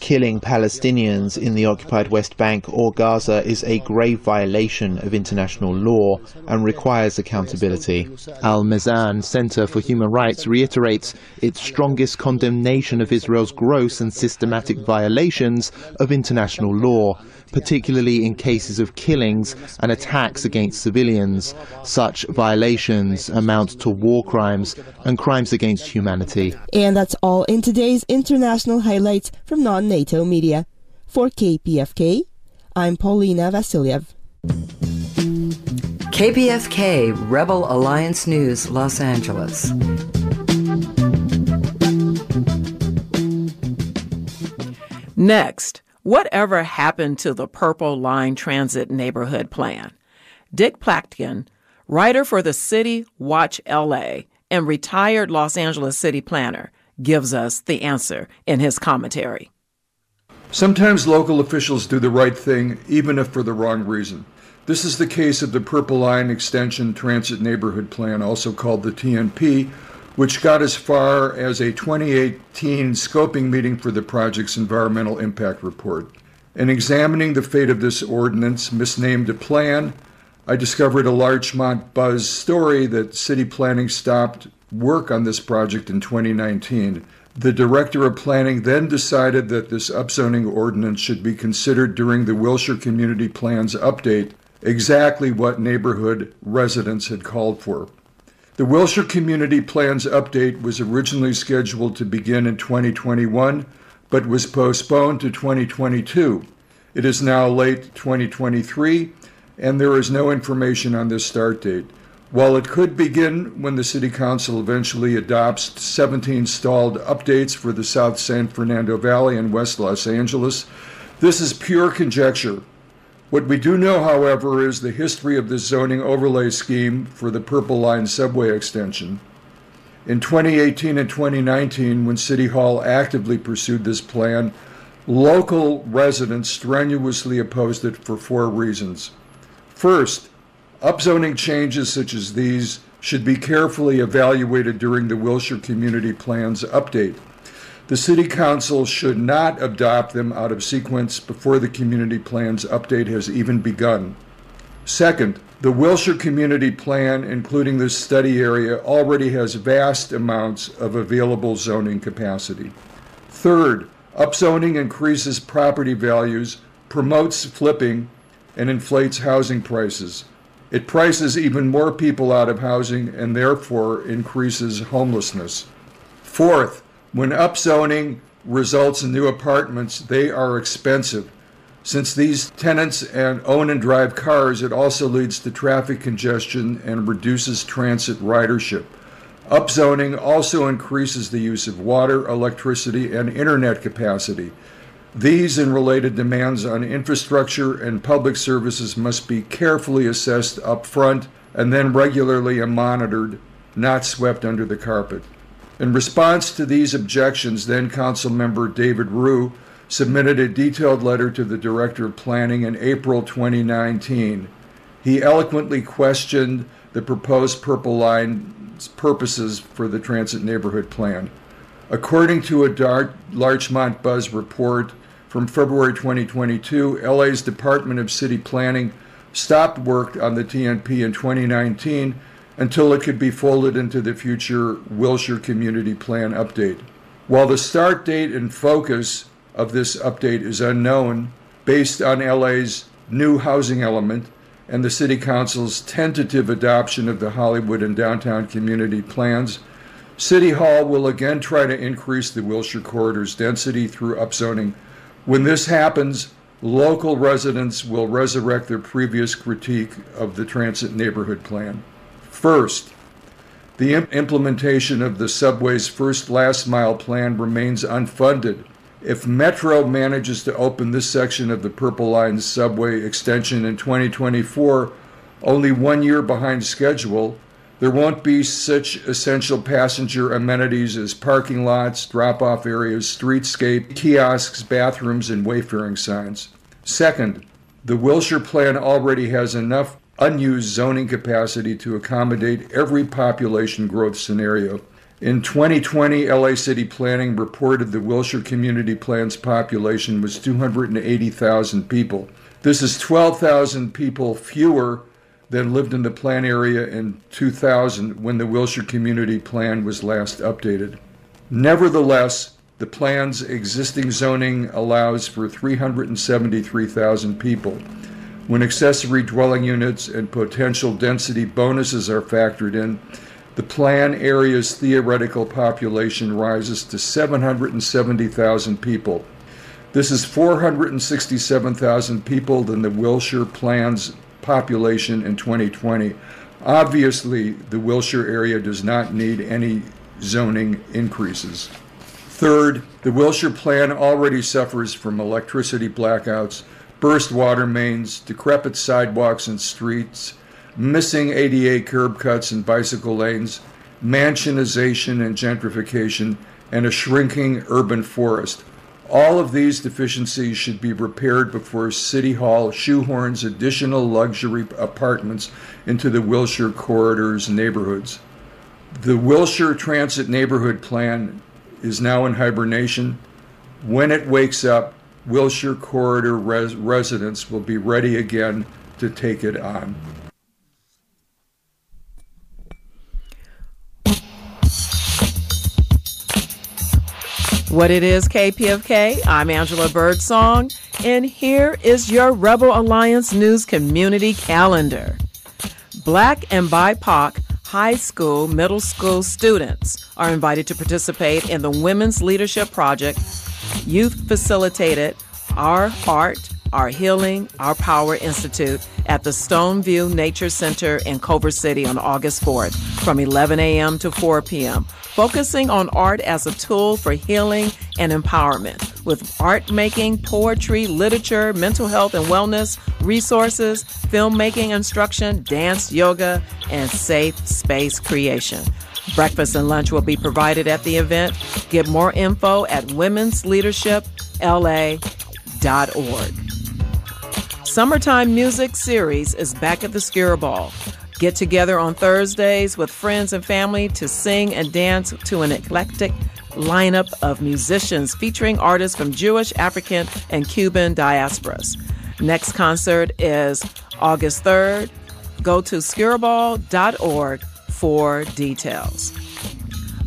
Killing Palestinians in the occupied West Bank or Gaza is a grave violation of international law and requires accountability. Al-Mizan Center for Human Rights reiterates its strongest condemnation of Israel's gross and systematic violations of international law, particularly in cases of killings and attacks against civilians. Such violations amount to war crimes and crimes against humanity. And that's all in today's international highlights from non-NATO media. For K P F K, I'm Polina Vasiliev. K P F K, Rebel Alliance News, Los Angeles. Next, whatever happened to the Purple Line Transit Neighborhood Plan? Dick Platkin, writer for the City Watch L A and retired Los Angeles city planner, gives us the answer in his commentary. Sometimes local officials do the right thing, even if for the wrong reason. This is the case of the Purple Line Extension Transit Neighborhood Plan, also called the T N P, which got as far as a twenty eighteen scoping meeting for the project's environmental impact report. In examining the fate of this ordinance, misnamed a plan, I discovered a Larchmont Buzz story that city planning stopped work on this project in twenty nineteen. The director of planning then decided that this upzoning ordinance should be considered during the Wilshire Community Plan's update, exactly what neighborhood residents had called for. The Wilshire Community Plan's update was originally scheduled to begin in twenty twenty-one, but was postponed to twenty twenty-two. It is now late twenty twenty-three, and there is no information on this start date. While it could begin when the City Council eventually adopts seventeen stalled updates for the South San Fernando Valley and West Los Angeles, this is pure conjecture. What we do know, however, is the history of the zoning overlay scheme for the Purple Line subway extension. In twenty eighteen and twenty nineteen, when City Hall actively pursued this plan, local residents strenuously opposed it for four reasons. First, upzoning changes such as these should be carefully evaluated during the Wilshire Community Plan's update. The City Council should not adopt them out of sequence before the Community Plan's update has even begun. Second, the Wilshire Community Plan, including this study area, already has vast amounts of available zoning capacity. Third, upzoning increases property values, promotes flipping, and inflates housing prices. It prices even more people out of housing and therefore increases homelessness. Fourth, when upzoning results in new apartments, they are expensive. Since these tenants own and drive cars, it also leads to traffic congestion and reduces transit ridership. Upzoning also increases the use of water, electricity, and internet capacity. These and related demands on infrastructure and public services must be carefully assessed up front and then regularly monitored, not swept under the carpet. In response to these objections, then Council Member David Rue submitted a detailed letter to the Director of Planning in April twenty nineteen. He eloquently questioned the proposed Purple Line's purposes for the Transit Neighborhood Plan. According to a Larchmont Buzz report from February twenty twenty-two, L A's Department of City Planning stopped work on the T N P in twenty nineteen until it could be folded into the future Wilshire Community Plan update. While the start date and focus of this update is unknown, based on L A's new housing element and the City Council's tentative adoption of the Hollywood and downtown community plans, City Hall will again try to increase the Wilshire Corridor's density through upzoning. When this happens, local residents will resurrect their previous critique of the transit neighborhood plan. First, the imp- implementation of the subway's first last mile plan remains unfunded. If Metro manages to open this section of the Purple Line's subway extension in twenty twenty-four, only one year behind schedule, there won't be such essential passenger amenities as parking lots, drop-off areas, streetscape, kiosks, bathrooms, and wayfaring signs. Second, the Wilshire plan already has enough unused zoning capacity to accommodate every population growth scenario. In twenty twenty, L A City Planning reported the Wilshire Community Plan's population was two hundred eighty thousand people. This is twelve thousand people fewer than lived in the plan area in two thousand when the Wilshire Community Plan was last updated. Nevertheless, the plan's existing zoning allows for three hundred seventy-three thousand people. When accessory dwelling units and potential density bonuses are factored in, the plan area's theoretical population rises to seven hundred seventy thousand people. This is four hundred sixty-seven thousand people than the Wilshire Plan's population in twenty twenty. Obviously, the Wilshire area does not need any zoning increases. Third, the Wilshire plan already suffers from electricity blackouts, burst water mains, decrepit sidewalks and streets, missing A D A curb cuts and bicycle lanes, mansionization and gentrification, and a shrinking urban forest. All of these deficiencies should be repaired before City Hall shoehorns additional luxury apartments into the Wilshire Corridor's neighborhoods. The Wilshire Transit Neighborhood Plan is now in hibernation. When it wakes up, Wilshire Corridor res- residents will be ready again to take it on. What it is, K P F K, I'm Angela Birdsong, and here is your Rebel Alliance News Community Calendar. Black and B I P O C high school, middle school students are invited to participate in the Women's Leadership Project, Youth Facilitated, Our Art, Our Healing, Our Power Institute at the Stoneview Nature Center in Culver City on August fourth from eleven a.m. to four p.m., focusing on art as a tool for healing and empowerment with art making, poetry, literature, mental health and wellness, resources, filmmaking instruction, dance, yoga, and safe space creation. Breakfast and lunch will be provided at the event. Get more info at women's leadership l a dot org. Summertime Music Series is back at the Skira Ball. Get together on Thursdays with friends and family to sing and dance to an eclectic lineup of musicians featuring artists from Jewish, African, and Cuban diasporas. Next concert is August third. Go to skira ball dot org for details.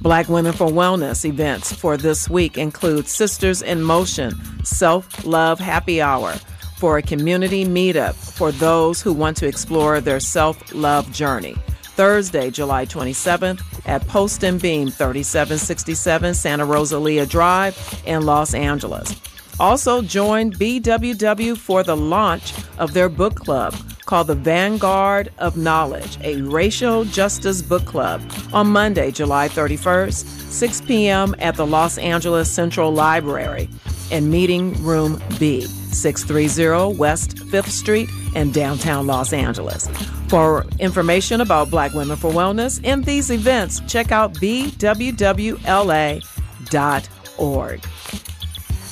Black Women for Wellness events for this week include Sisters in Motion, Self-Love Happy Hour, for a community meetup for those who want to explore their self-love journey. Thursday, July twenty-seventh at Post and Beam, thirty-seven sixty-seven Santa Rosalia Drive in Los Angeles. Also join B W W for the launch of their book club called The Vanguard of Knowledge, a racial justice book club on Monday, July thirty-first, six p.m. at the Los Angeles Central Library in Meeting Room B, six thirty West fifth Street in downtown Los Angeles. For information about Black Women for Wellness and these events, check out b w w l a dot org.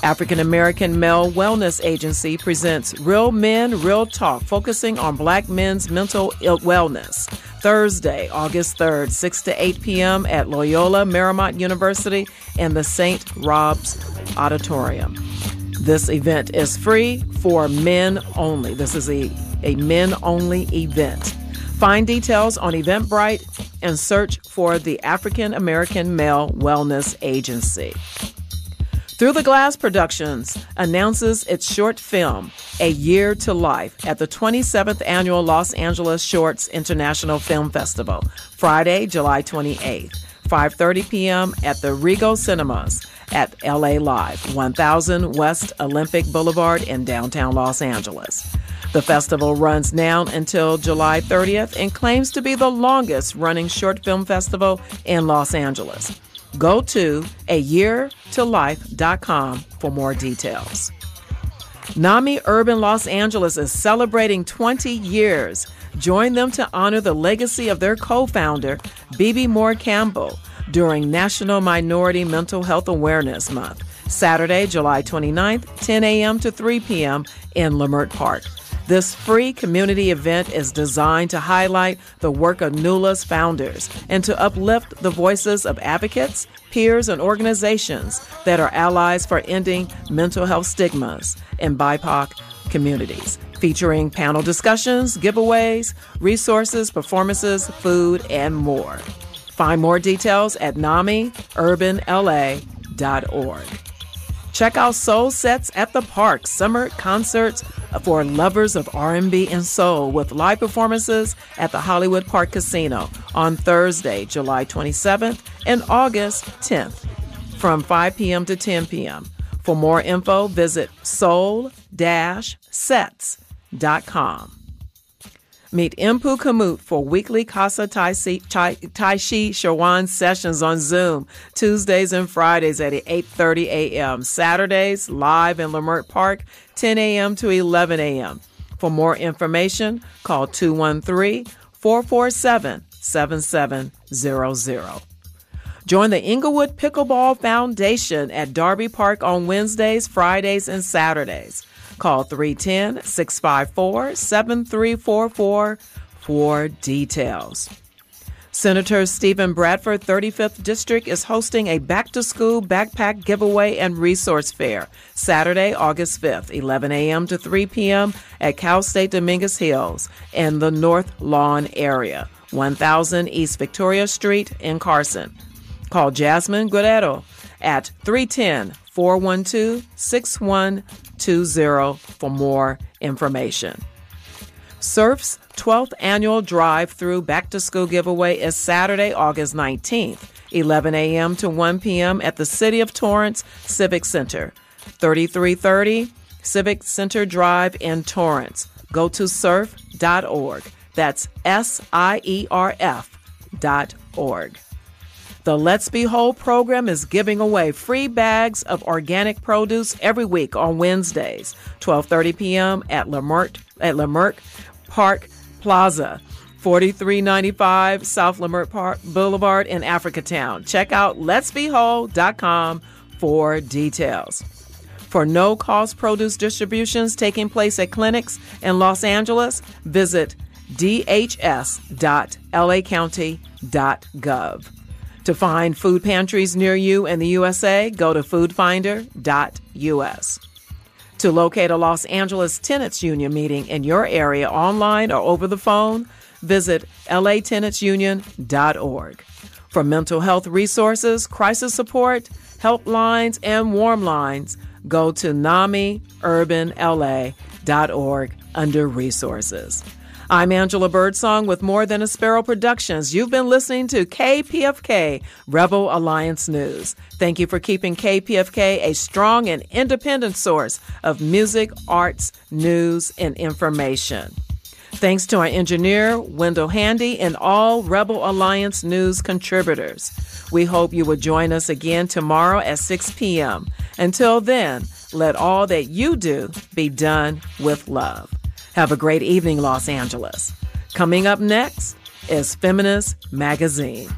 African American Male Wellness Agency presents Real Men, Real Talk, focusing on Black men's mental ill- wellness. Thursday, August third, six to eight p.m. at Loyola Marymount University in the Saint Rob's Auditorium. This event is free for men only. This is a, a men-only event. Find details on Eventbrite and search for the African American Male Wellness Agency. Through the Glass Productions announces its short film, A Year to Life, at the twenty-seventh Annual Los Angeles Shorts International Film Festival, Friday, July twenty-eighth, five thirty p.m. at the Rigo Cinemas at L A Live, one thousand West Olympic Boulevard in downtown Los Angeles. The festival runs now until July thirtieth and claims to be the longest-running short film festival in Los Angeles. Go to a year to life dot com for more details. NAMI Urban Los Angeles is celebrating twenty years. Join them to honor the legacy of their co-founder, Bebe Moore Campbell, during National Minority Mental Health Awareness Month, Saturday, July twenty-ninth, ten a.m. to three p.m. in Leimert Park. This free community event is designed to highlight the work of NULA's founders and to uplift the voices of advocates, peers, and organizations that are allies for ending mental health stigmas in B I P O C communities, featuring panel discussions, giveaways, resources, performances, food, and more. Find more details at nami urban l a dot org. Check out Soul Sets at the Park, summer concerts for lovers of R and B and soul with live performances at the Hollywood Park Casino on Thursday, July twenty-seventh and August tenth from five p.m. to ten p.m. For more info, visit soul dash sets dot com. Meet Mpu Kamut for weekly Casa Tai Chi Shawan sessions on Zoom, Tuesdays and Fridays at eight thirty a.m., Saturdays live in Leimert Park, ten a.m. to eleven a.m. For more information, call two one three, four four seven, seven seven zero zero. Join the Inglewood Pickleball Foundation at Darby Park on Wednesdays, Fridays, and Saturdays. Call three one zero, six five four, seven three four four for details. Senator Stephen Bradford, thirty-fifth District, is hosting a back-to-school backpack giveaway and resource fair Saturday, August fifth, eleven a.m. to three p.m. at Cal State Dominguez Hills in the North Lawn area, one thousand East Victoria Street in Carson. Call Jasmine Guerrero at three one zero, four one two, six one two zero for more information. SURF's twelfth Annual Drive-Through Back-to-School Giveaway is Saturday, August nineteenth, eleven a.m. to one p.m. at the City of Torrance Civic Center, thirty-three thirty Civic Center Drive in Torrance. Go to surf dot org. That's S I E R F dot org. The Let's Be Whole program is giving away free bags of organic produce every week on Wednesdays, twelve thirty p.m. at Leimert, at Leimert Park Plaza, forty-three ninety-five South Leimert Park Boulevard in Africatown. Check out lets be whole dot com for details. For no-cost produce distributions taking place at clinics in Los Angeles, visit d h s dot l a county dot gov. To find food pantries near you in the U S A, go to food finder dot u s. To locate a Los Angeles Tenants Union meeting in your area online or over the phone, visit l a tenants union dot org. For mental health resources, crisis support, helplines, and warm lines, go to nami urban l a dot org under resources. I'm Angela Birdsong with More Than a Sparrow Productions. You've been listening to K P F K Rebel Alliance News. Thank you for keeping K P F K a strong and independent source of music, arts, news, and information. Thanks to our engineer, Wendell Handy, and all Rebel Alliance News contributors. We hope you will join us again tomorrow at six p.m. Until then, let all that you do be done with love. Have a great evening, Los Angeles. Coming up next is Feminist Magazine.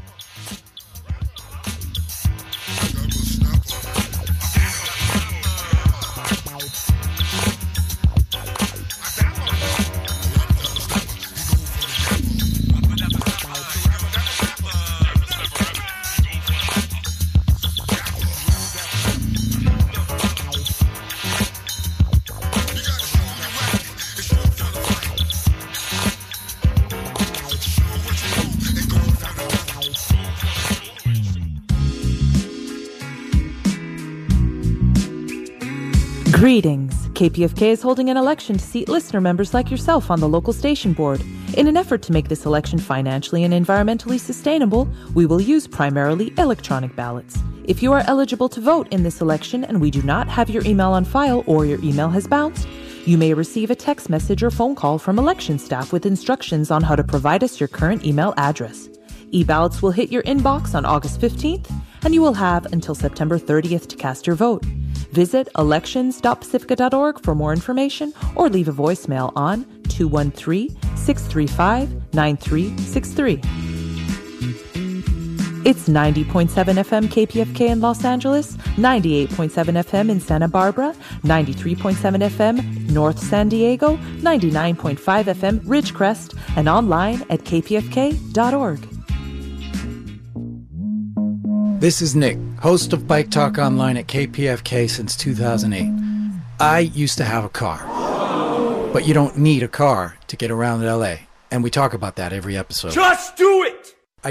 Greetings. K P F K is holding an election to seat listener members like yourself on the local station board. In an effort to make this election financially and environmentally sustainable, we will use primarily electronic ballots. If you are eligible to vote in this election and we do not have your email on file or your email has bounced, you may receive a text message or phone call from election staff with instructions on how to provide us your current email address. E-ballots will hit your inbox on August fifteenth, and you will have until September thirtieth to cast your vote. Visit elections dot pacifica dot org for more information or leave a voicemail on two one three, six three five, nine three six three. It's ninety point seven F M K P F K in Los Angeles, ninety-eight point seven F M in Santa Barbara, ninety-three point seven F M North San Diego, ninety-nine point five F M Ridgecrest, and online at K P F K dot org. This is Nick, host of Bike Talk Online at K P F K since two thousand eight. I used to have a car, but you don't need a car to get around L A, and we talk about that every episode. Just do it!